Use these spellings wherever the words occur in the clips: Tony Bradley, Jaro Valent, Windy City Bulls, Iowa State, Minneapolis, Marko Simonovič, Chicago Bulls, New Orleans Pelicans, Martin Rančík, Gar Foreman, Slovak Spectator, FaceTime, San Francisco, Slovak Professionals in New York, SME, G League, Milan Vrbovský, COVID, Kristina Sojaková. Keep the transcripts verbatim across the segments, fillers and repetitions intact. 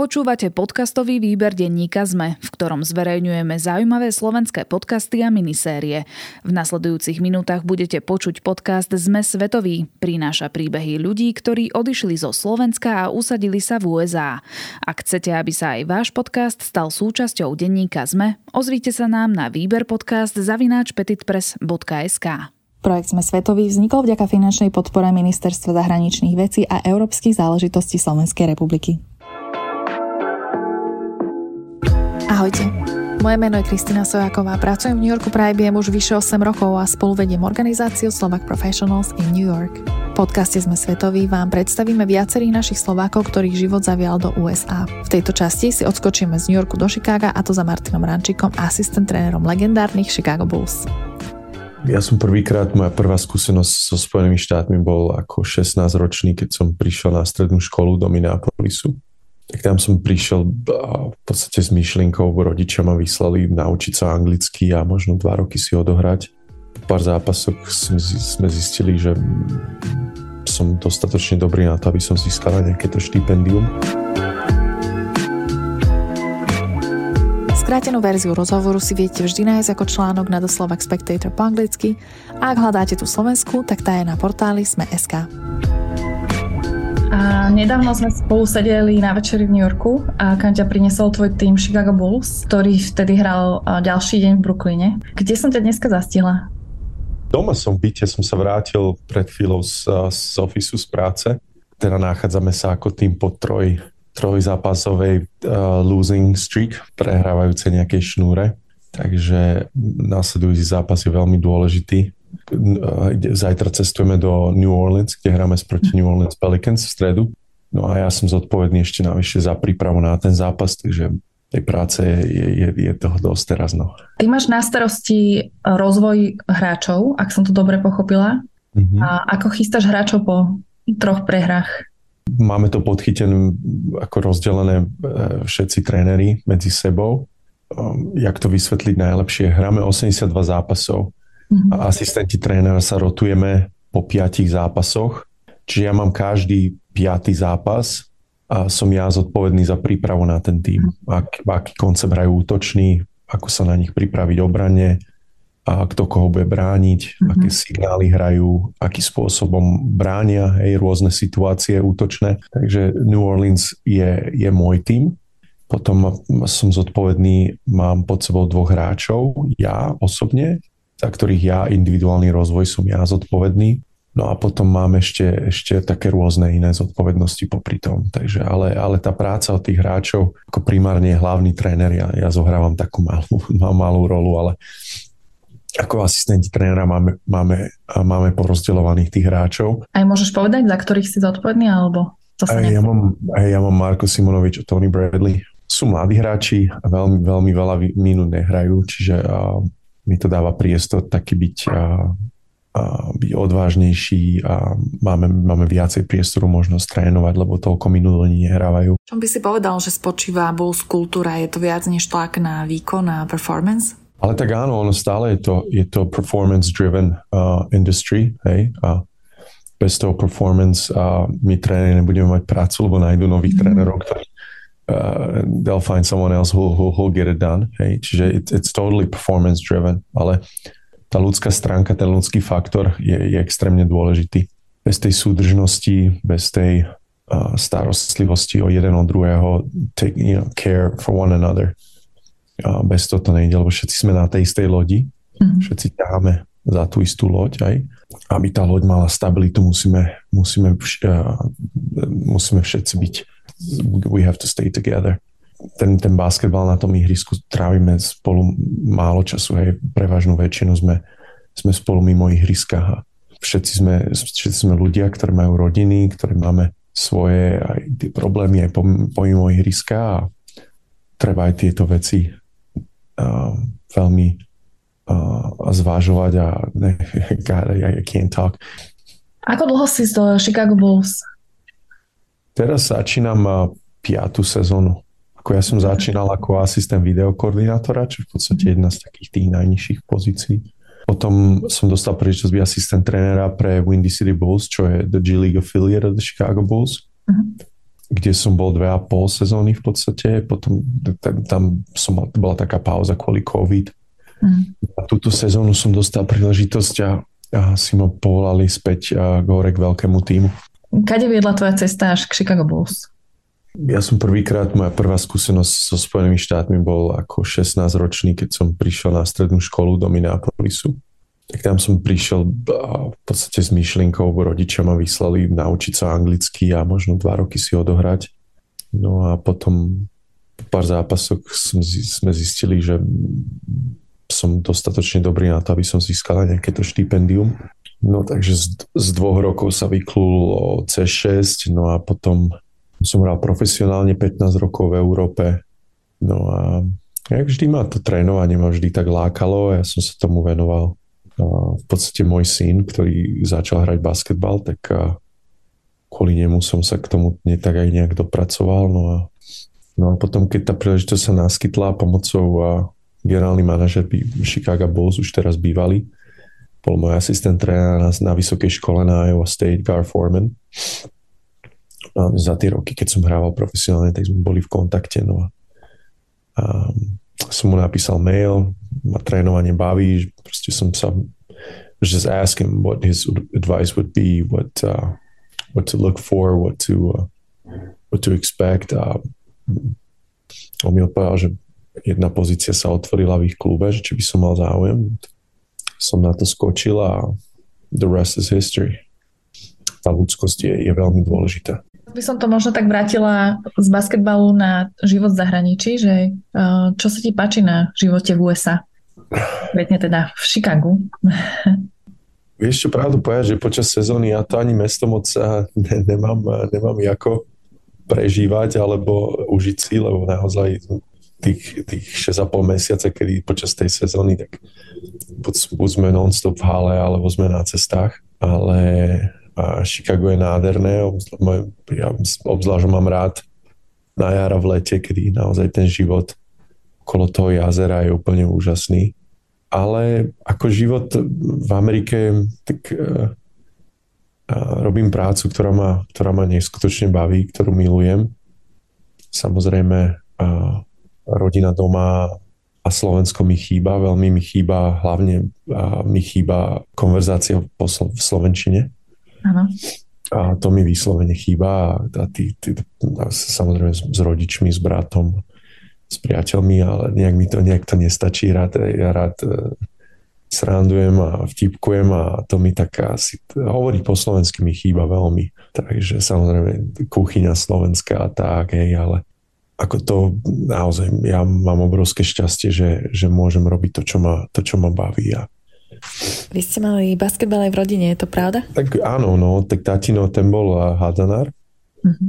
Počúvate podcastový výber denníka SME, v ktorom zverejňujeme zaujímavé slovenské podcasty a minisérie. V nasledujúcich minútach budete počuť podcast SME svetový. Prináša príbehy ľudí, ktorí odišli zo Slovenska a usadili sa v ú es á. Ak chcete, aby sa aj váš podcast stal súčasťou denníka SME, ozvite sa nám na výberpodcast zavináč petitpress bodka es ká. Projekt SME svetový vznikol vďaka finančnej podpore Ministerstva zahraničných vecí a európskych záležitostí Slovenskej republiky. Ahojte, moje meno je Kristina Sojaková, pracujem v New Yorku pre í bé em už vyše osem rokov a spoluvediem organizáciu Slovak Professionals in New York. V podcaste SME svetový vám predstavíme viacerých našich Slovákov, ktorých život zavial do ú es á. V tejto časti si odskočíme z New Yorku do Chicaga, a to za Martinom Rančíkom, asistent trénerom legendárnych Chicago Bulls. Ja som prvýkrát, moja prvá skúsenosť so Spojenými štátmi bol ako šestnásťročný, keď som prišiel na strednú školu do Minneapolisu. Tak tam som prišiel v podstate s myšlienkou, rodičia ma vyslali naučiť sa anglicky a možno dva roky si odohrať. Po pár zápasoch sme zistili, že som dostatočne dobrý na to, aby som získal nejaké to štipendium. Skrátenú verziu rozhovoru si viete vždy nájsť ako článok na The Slovak Spectator po anglicky a ak hľadáte tú slovenskú, tak tá je na portáli sme bodka es ká. A nedávno sme spolu sedeli na večeri v New Yorku a kam ťa priniesol tvoj tým Chicago Bulls, ktorý vtedy hral ďalší deň v Brooklyne. Kde som ťa dneska zastihla? Doma som v byte, som sa vrátil pred chvíľou z, z ofisu, z práce. Teda nachádzame sa ako tým po troj. trojzápasovej uh, losing streak, prehrávajúce nejakej šnúre. Takže nasledujúci zápas je veľmi dôležitý. Zajtra cestujeme do New Orleans, kde hráme proti New Orleans Pelicans v stredu. No a ja som zodpovedný ešte navyše za prípravu na ten zápas, takže tej práce je, je, je toho dosť teraz. No. Ty máš na starosti rozvoj hráčov, ak som to dobre pochopila. Mm-hmm. A ako chystáš hráčov po troch prehrách? Máme to podchytené ako rozdelené všetci tréneri medzi sebou. Jak to vysvetliť najlepšie? Hráme osemdesiatdva zápasov a asistenti trénera sa rotujeme po piatich zápasoch. Čiže ja mám každý piatý zápas a som ja zodpovedný za prípravu na ten tým. Ak, aký koncept hrajú útočný, ako sa na nich pripraviť obranne, a kto koho bude brániť, mm-hmm. aké signály hrajú, akým spôsobom bránia, hej, rôzne situácie útočné. Takže New Orleans je, je môj tím. Potom som zodpovedný, mám pod sebou dvoch hráčov, ja osobne, za ktorých ja, individuálny rozvoj, som ja zodpovedný. No a potom mám ešte, ešte také rôzne iné zodpovednosti popri tom. Takže, ale, ale tá práca od tých hráčov, ako primárne hlavný tréner, ja, ja zohrávam takú malú, malú rolu, ale ako asistenti trénera máme, máme, máme porozdeľovaných tých hráčov. Aj môžeš povedať, za ktorých si zodpovedný, alebo to sa aj, ja, mám, aj ja mám Marko Simonovič a Tony Bradley. Sú mladí hráči a veľmi, veľmi veľa minút nehrajú, čiže uh, mi to dáva priestor taký byť, uh, uh, byť odvážnejší a máme, máme viacej priestoru možnosť trénovať, lebo toľko minút oni nehrávajú. Čom by si povedal, že spočíva Bulls kultúra? Je to viac než tlak na výkon a performance? Ale tak áno, ono stále je to, je to performance-driven uh, industry, hej, a bez toho performance uh, my tréneri nebudeme mať prácu, lebo nájdu nových mm-hmm. trénerov, ktorí uh, they'll find someone else who, who, who'll get it done, hej, čiže it, it's totally performance-driven, ale tá ľudská stránka, ten ľudský faktor je, je extrémne dôležitý. Bez tej súdržnosti, bez tej uh, starostlivosti o jeden od druhého, take, you know, care for one another. A bez toho to nejde, lebo všetci sme na tej istej lodi, mm-hmm. všetci ťaháme za tú istú loď aj. Aby tá loď mala stabilitu, musíme, musíme, uh, musíme všetci byť, we have to stay together. Ten, ten basketbal na tom ihrisku trávime spolu málo času, hej, prevažnú väčšinu sme, sme spolu mimo ihriska. Všetci sme, všetci sme ľudia, ktorí majú rodiny, ktorí máme svoje aj tie problémy aj pomimo ihriska a treba aj tieto veci Uh, veľmi uh, zvážovať a ne, God, I, I can't talk. Ako dlho si z Chicago Bulls? Teraz začínam uh, piatu sezónu. Ako ja som začínal ako asistent videokoordinátora, čo v podstate jedna z takých tých najnižších pozícií. Potom som dostal príležitosť byť asistent trénera pre Windy City Bulls, čo je the G League affiliate of the Chicago Bulls. Uh-huh. kde som bol dve a pol sezóny v podstate, potom tam som mal, bola taká pauza kvôli COVID. Mm. A túto sezónu som dostal príležitosť a, a si ma povolali späť hore k veľkému týmu. Kade viedla tvoja cesta až k Chicago Bulls? Ja som prvýkrát, moja prvá skúsenosť so Spojenými štátmi bol ako šestnásťročný, keď som prišiel na strednú školu do Minneapolisu. Tak tam som prišiel v podstate s myšlienkou, rodičia ma vyslali naučiť sa anglicky a možno dva roky si odohrať. No a potom po pár zápasoch som, sme zistili, že som dostatočne dobrý na to, aby som získal nejaké to štipendium. No takže z, z dvoch rokov sa vyklul o cé šesť, no a potom som hral profesionálne pätnásť rokov v Európe. No a ja vždy ma to trénovanie ma vždy tak lákalo a ja som sa tomu venoval. V podstate môj syn, ktorý začal hrať basketbal, tak kvôli nemu som sa k tomu tak aj nejak dopracoval. No a, no a potom, keď tá príležitosť sa naskytla pomocou a generálny manažer Chicago Bulls, už teraz bývalý, bol môj asistent tréner na, na vysokej škole na Iowa State, Gar Foreman. A za tie roky, keď som hrával profesionálne, tak sme boli v kontakte. No a, a som mu napísal mail, ma trénovanie baví, proste som sa just ask him what his advice would be, what uh, what to look for, what to uh, what to expect. A on mi odpovedal, že jedna pozícia sa otvorila v ich klube, že či by som mal záujem. Som na to skočil a the rest is history. Tá ľudskosť je, je veľmi dôležitá. By som to možno tak vrátila z basketbalu na život v zahraničí, že čo sa ti páči na živote v ú es á? Vietne teda v Chicagu. Vieš čo, pravdu povedať, že počas sezóny ja to ani mesto moc ne, nemám, nemám ako prežívať alebo užiť si, lebo naozaj tých, tých šesť a pol mesiaca, kedy počas tej sezóny, tak buď sme non-stop v hale, alebo sme na cestách, ale... A Chicago je nádherné, ja obzvlášť mám rád na jar a v lete, kedy naozaj ten život okolo toho jazera je úplne úžasný. Ale ako život v Amerike, tak uh, uh, robím prácu, ktorá ma, ktorá ma neskutočne baví, ktorú milujem. Samozrejme uh, rodina doma a Slovensko mi chýba, veľmi mi chýba, hlavne uh, mi chýba konverzácia v, poslo- v slovenčine. Aha. A to mi vyslovene chýba a ty, ty, samozrejme s, s rodičmi, s bratom, s priateľmi, ale nejak mi to, nejak to nestačí, rád, ja rád srandujem a vtipkujem a to mi tak asi hovorí po slovensky mi chýba veľmi, takže samozrejme kuchyňa slovenská a tak, hej, ale ako to naozaj, ja mám obrovské šťastie, že, že môžem robiť to, čo ma, to, čo ma baví a Vy ste mali basketbal aj v rodine, je to pravda? Tak áno, no, tak tatino ten bol hádzanár. Uh-huh.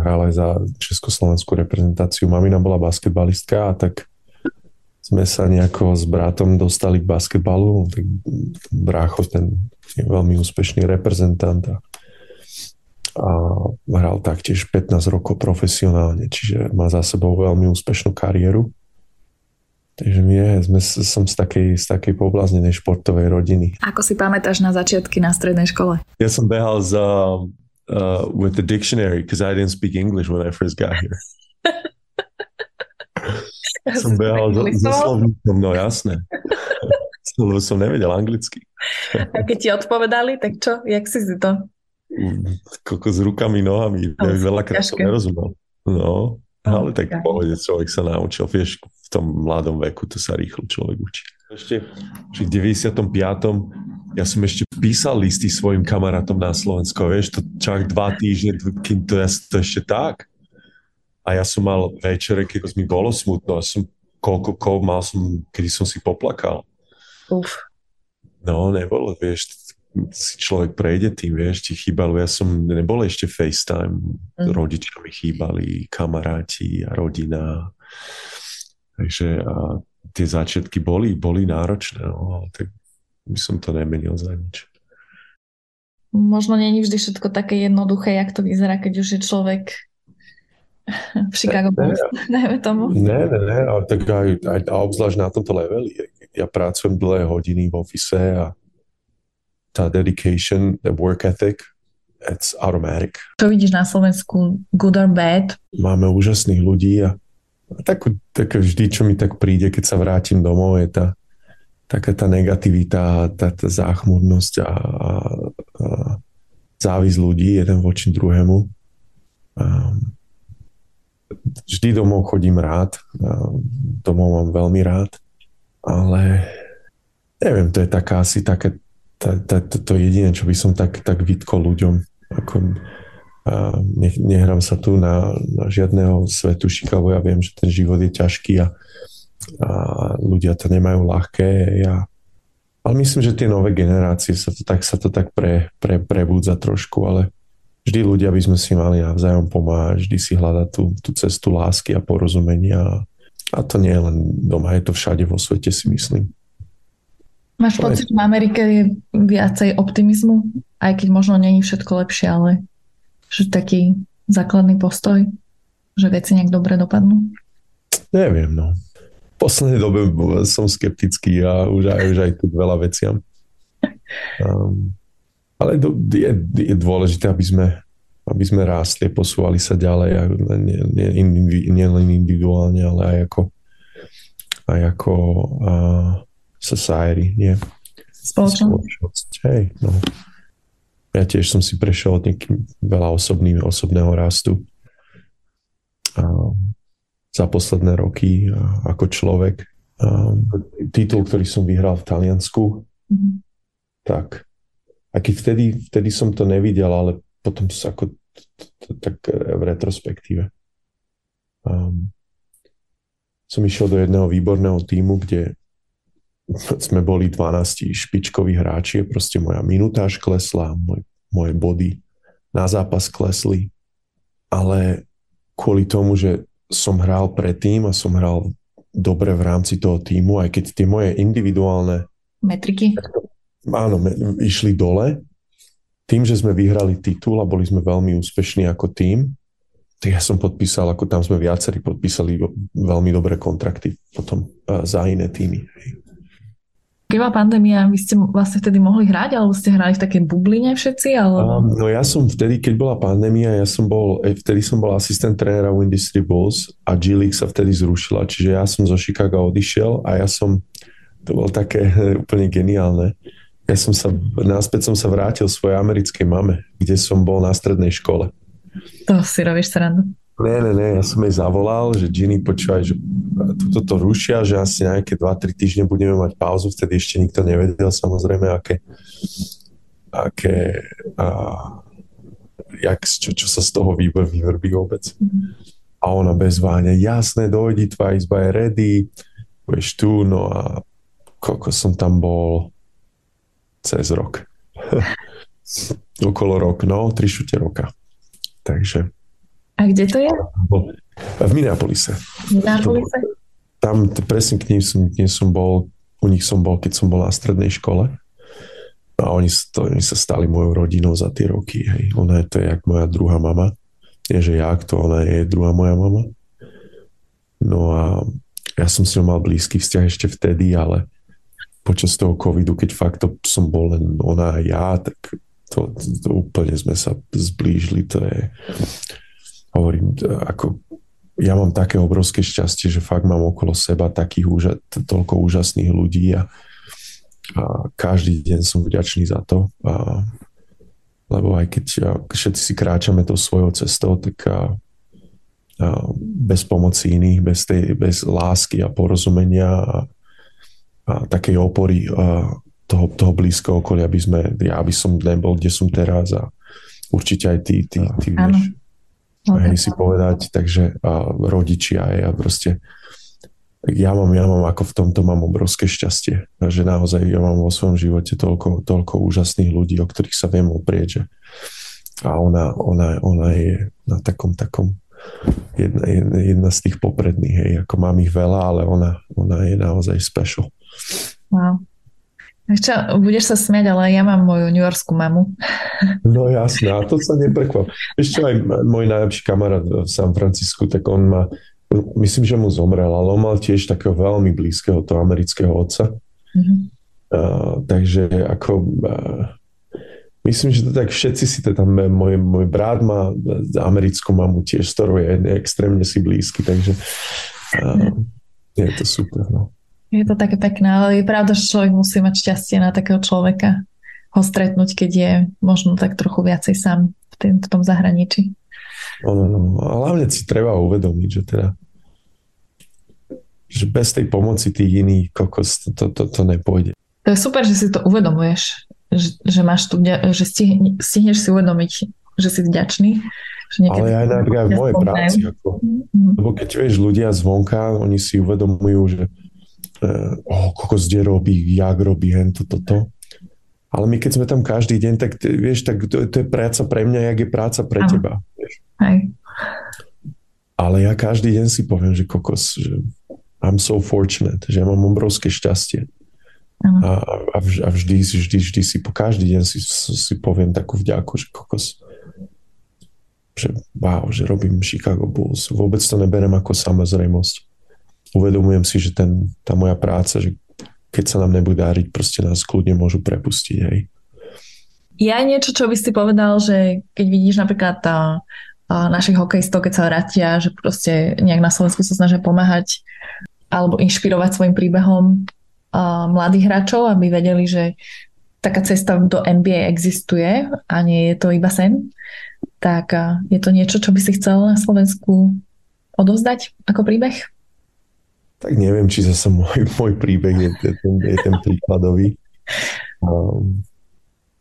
Hral aj za československú reprezentáciu. Mamina bola basketbalistka a tak sme sa nejako s bratom dostali k basketbalu. Tak brácho ten je veľmi úspešný reprezentant a, a hral taktiež pätnásť rokov profesionálne, čiže má za sebou veľmi úspešnú kariéru. Takže my je, sme, som z takej, z takej pobláznenej športovej rodiny. Ako si pamätáš na začiatky na strednej škole? Ja som behal z, uh, uh, with the dictionary, because I didn't speak English when I first got here. ja som behal so, so slovníkom, no jasné. Lebo som nevedel anglicky. A keď ti odpovedali, tak čo? Jak si si to? Koko s rukami, nohami. No, veľakrát som nerozumel. No, ale tak v pohode človek sa naučil, vieš, v tom mladom veku, to sa rýchlo človek učí. Ešte v deväťdesiatom piatom ja som ešte písal listy svojim kamarátom na Slovensko, vieš, to čak dva týždne, kým to, to ešte tak. A ja som mal večere, keď mi bolo smutno, a som koľko kov mal som, kedy som si poplakal. Uf. No, nebolo, vieš, si človek prejde tým, vieš, ti chýbalo, ja som, nebol ešte FaceTime, mm. rodičia mi chýbali, kamaráti a rodina. Takže a tie začiatky boli, boli náročné, no, ale tak by som to nemenil za nič. Možno nie je vždy všetko také jednoduché, jak to vyzerá, keď už je človek v Chicago Bulls, najmä tomu. Ne, ne, ne, ale tak aj, aj obzvlášť na tomto leveli. Ja pracujem dlhé hodiny v office a tá dedication, the work ethic, it's automatic. Čo vidíš na Slovensku, good or bad? Máme úžasných ľudí a takú, také vždy, čo mi tak príde, keď sa vrátim domov, je tá taká tá negativita, tá, tá záchmurnosť a, a, a závisť ľudí jeden voči druhému. A vždy domov chodím rád, domov mám veľmi rád, ale neviem, to je taká asi také tá, tá, to, to jediné, čo by som tak, tak vytkol ľuďom. Ako, a ne, nehrám sa tu na, na žiadneho svetušika, bo ja viem, že ten život je ťažký a a ľudia to nemajú ľahké. Ja. Ale myslím, že tie nové generácie sa to tak, sa to tak pre, pre, prebúdza trošku, ale vždy ľudia by sme si mali navzájom pomáhať, vždy si hľadať tú, tú cestu lásky a porozumenia. A to nie je len doma, je to všade vo svete, si myslím. Máš to pocit, je... že v Amerike je viacej optimizmu? Aj keď možno nie je všetko lepšie, ale že taký základný postoj, že veci nejak dobre dopadnú? Neviem, no. V poslednej dobe som skeptický a už aj, už aj tu veľa veciam. Um, ale do, je, je dôležité, aby sme, aby sme rástli, posúvali sa ďalej, nie, nie, individu, nie len individuálne, ale aj ako, aj ako uh, society, nie? Spoločnosť. Hej, no. Ja tiež som si prešiel od niekým veľa osobný, osobného rastu. Um, za posledné roky ako človek. Titul, ktorý som vyhral v Taliansku, mm-hmm. tak. A keď vtedy, vtedy som to nevidel, ale potom ako tak v retrospektíve. Um, som išiel do jedného výborného tímu, kde sme boli dvanásť špičkových hráči, proste moja minutáž klesla, moj, moje body na zápas klesli, ale kvôli tomu, že som hral pre tým a som hral dobre v rámci toho týmu, aj keď tie moje individuálne metriky áno, išli dole. Tým, že sme vyhrali titul a boli sme veľmi úspešní ako tým, tak ja som podpísal, ako tam sme viacerí podpísali veľmi dobré kontrakty potom za iné týmy. Keď bola pandémia, vy ste vlastne vtedy mohli hrať, alebo ste hrali v takej bubline všetci? Ale... Um, no ja som vtedy, keď bola pandémia, ja som bol, vtedy som bol asistent trénera Windy City Bulls a G-League sa vtedy zrušila, čiže ja som zo Chicaga odišiel a ja som, to bolo také úplne geniálne, ja som sa, náspäť som sa vrátil svojej americkej mame, kde som bol na strednej škole. To si robíš srandu. Ne, ne, ne, ja som jej zavolal, že Ginny, počúvaj, že toto to rušia, že asi nejaké dva tri týždne budeme mať pauzu, vtedy ešte nikto nevedel samozrejme, aké, aké a, jak, čo, čo sa z toho vyvrbí vôbec. A ona bez váhania, jasné, dojdi, tvoja izba je ready, budeš tu, no a koľko som tam bol cez rok. Okolo rok, no, tri šute roka. Takže a kde to je? V Minneapolise. V Minneapolise? Tam presne k ním som, k ním som bol, u nich som bol, keď som bol na strednej škole. A oni, to, oni sa stali mojou rodinou za tie roky. Hej. Ona je to jak moja druhá mama. Nie, že ja, to ona je druhá moja mama. No a ja som s ňou mal blízky vzťah ešte vtedy, ale počas toho covidu, keď fakt to som bol len ona a ja, tak to, to, to úplne sme sa zblížili. To je... Hovorím, ako ja mám také obrovské šťastie, že fakt mám okolo seba takých úža- toľko úžasných ľudí a, a každý deň som vďačný za to. A, lebo aj keď a, všetci si kráčame tou svojou cestou, tak a, a bez pomoci iných, bez, tej, bez lásky a porozumenia a, a takej opory a toho, toho blízkeho okolia by sme, ja by som nebol, kde som teraz a určite aj ty, ty, ty, ty vieš. Okay. Hej, si povedať, takže a rodičia aj a proste ja mám, ja mám ako v tomto mám obrovské šťastie, že naozaj ja mám vo svojom živote toľko, toľko úžasných ľudí, o ktorých sa viem oprieť, že a ona, ona, ona je na takom takom jedna, jedna z tých popredných, hej, ako mám ich veľa, ale ona, ona je naozaj special. Wow. Ešte, budeš sa smiať, ale ja mám moju newyorskú mamu. No jasné, a to sa neprekvap. Ešte aj môj najlepší kamarát v San Francisku, tak on má, myslím, že mu zomrel, ale on mal tiež takého veľmi blízkeho toho amerického otca. Mm-hmm. Uh, takže ako uh, my Myslím, že to tak všetci si to tam, môj, môj brat má americkú mamu tiež, s ktorou je extrémne si blízky, takže uh, je to super. No. Je to také pekné, ale je pravda, že človek musí mať šťastie na takého človeka, ho stretnúť, keď je možno tak trochu viacej sám v, tým, v tom zahraničí. No, no, no. A hlavne si treba uvedomiť, že teda že bez tej pomoci tých iných kokos to, to, to, to nepôjde. To je super, že si to uvedomuješ, že, že, máš tu, že stih, stihneš si uvedomiť, že si vďačný. Že ale aj napríklad v mojej práci. Ako, mm-hmm. Lebo keď vieš, ľudia zvonka, oni si uvedomujú, že oh, kokos, kde robí, jak robí, hen to, to, to. Ale my keď sme tam každý deň, tak vieš, tak to, to je práca pre mňa, jak je práca pre Aha. teba. Vieš. Aj. Ale ja každý deň si poviem, že kokos, že I'm so fortunate, že ja mám obrovské šťastie. A, a, vž, a vždy, vždy, vždy si po každý deň si, si poviem takú vďaku, že kokos, že wow, že robím Chicago Bulls. Vôbec to neberem ako samozrejmosť. Uvedomujem si, že ten, tá moja práca, že keď sa nám nebude dáriť, proste nás kľudne môžu prepustiť. Hej. Je aj niečo, čo by si povedal, že keď vidíš napríklad a, a našich hokejistov, keď sa vrátia, že proste nejak na Slovensku sa snažia pomáhať alebo inšpirovať svojim príbehom mladých hráčov, aby vedeli, že taká cesta do en bí ej existuje a nie je to iba sen, tak je to niečo, čo by si chcel na Slovensku odovzdať ako príbeh? Tak neviem, či zase môj, môj príbeh je ten, je ten príkladový. Um,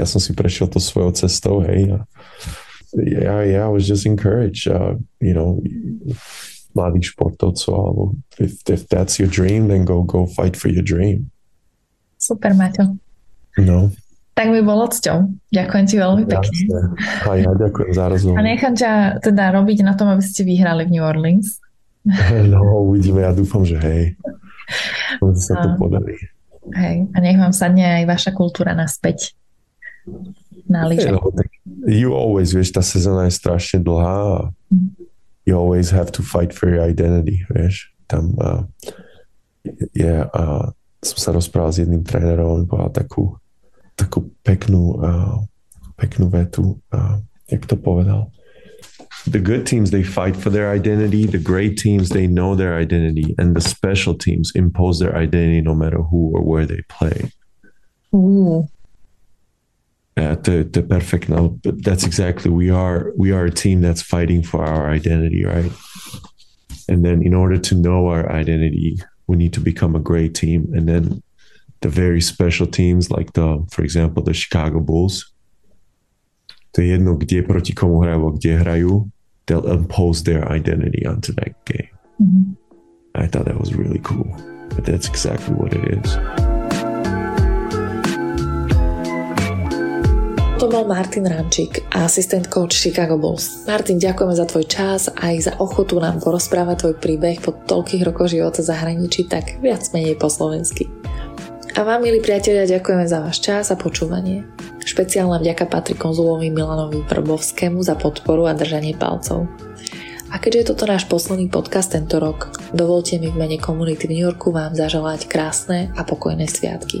ja som si prešiel to svojou cestou, hej. Ja, ja was just encouraged, uh, you know, mladých športovcov, alebo if, if that's your dream, then go, go fight for your dream. Super, Maťo. No. Tak by bolo cťou. Ďakujem ti veľmi pekne. A ja ďakujem za rozhovor. A nechám ťa teda robiť na tom, aby ste vyhrali v New Orleans. No, uvidíme. Ja dúfam, že hej. Môže sa to podarí. Hej. A nech vám sadne aj vaša kultúra naspäť. Na lyže. No, you always, vieš, tá sezóna je strašne dlhá. Mm. You always have to fight for your identity, vieš. Tam uh, je, uh, som sa rozprával s jedným trénerom, on povedal takú, takú peknú, uh, peknú vetu, uh, jak to povedal. The good teams, they fight for their identity, the great teams, they know their identity, and the special teams impose their identity no matter who or where they play. Ooh. Uh, to, to perfect. Now, that's exactly we are. We are a team that's fighting for our identity, right? And then, in order to know our identity, we need to become a great team. And then, the very special teams, like the, for example, the Chicago Bulls. To je jedno, kde proti komu hrajú, kde hrajú. They'll impose their identity onto that game. Mm-hmm. I thought that was really cool, but that's exactly what it is. To bol Martin Rančík, asistent coach Chicago Bulls. Martin, ďakujeme za tvoj čas a aj za ochotu nám porozprávať tvoj príbeh po toľkých rokoch života zahraničí, tak viac menej po slovensky. A vám, milí priatelia, ďakujeme za váš čas a počúvanie. Špeciálna vďaka patrí konzulovi Milanovi Vrbovskému za podporu a držanie palcov. A keďže je toto náš posledný podcast tento rok, dovolte mi v mene komunity v New Yorku vám zaželať krásne a pokojné sviatky.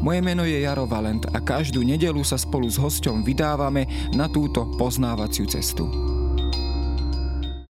Moje meno je Jaro Valent a každú nedeľu sa spolu s hosťom vydávame na túto poznávaciu cestu.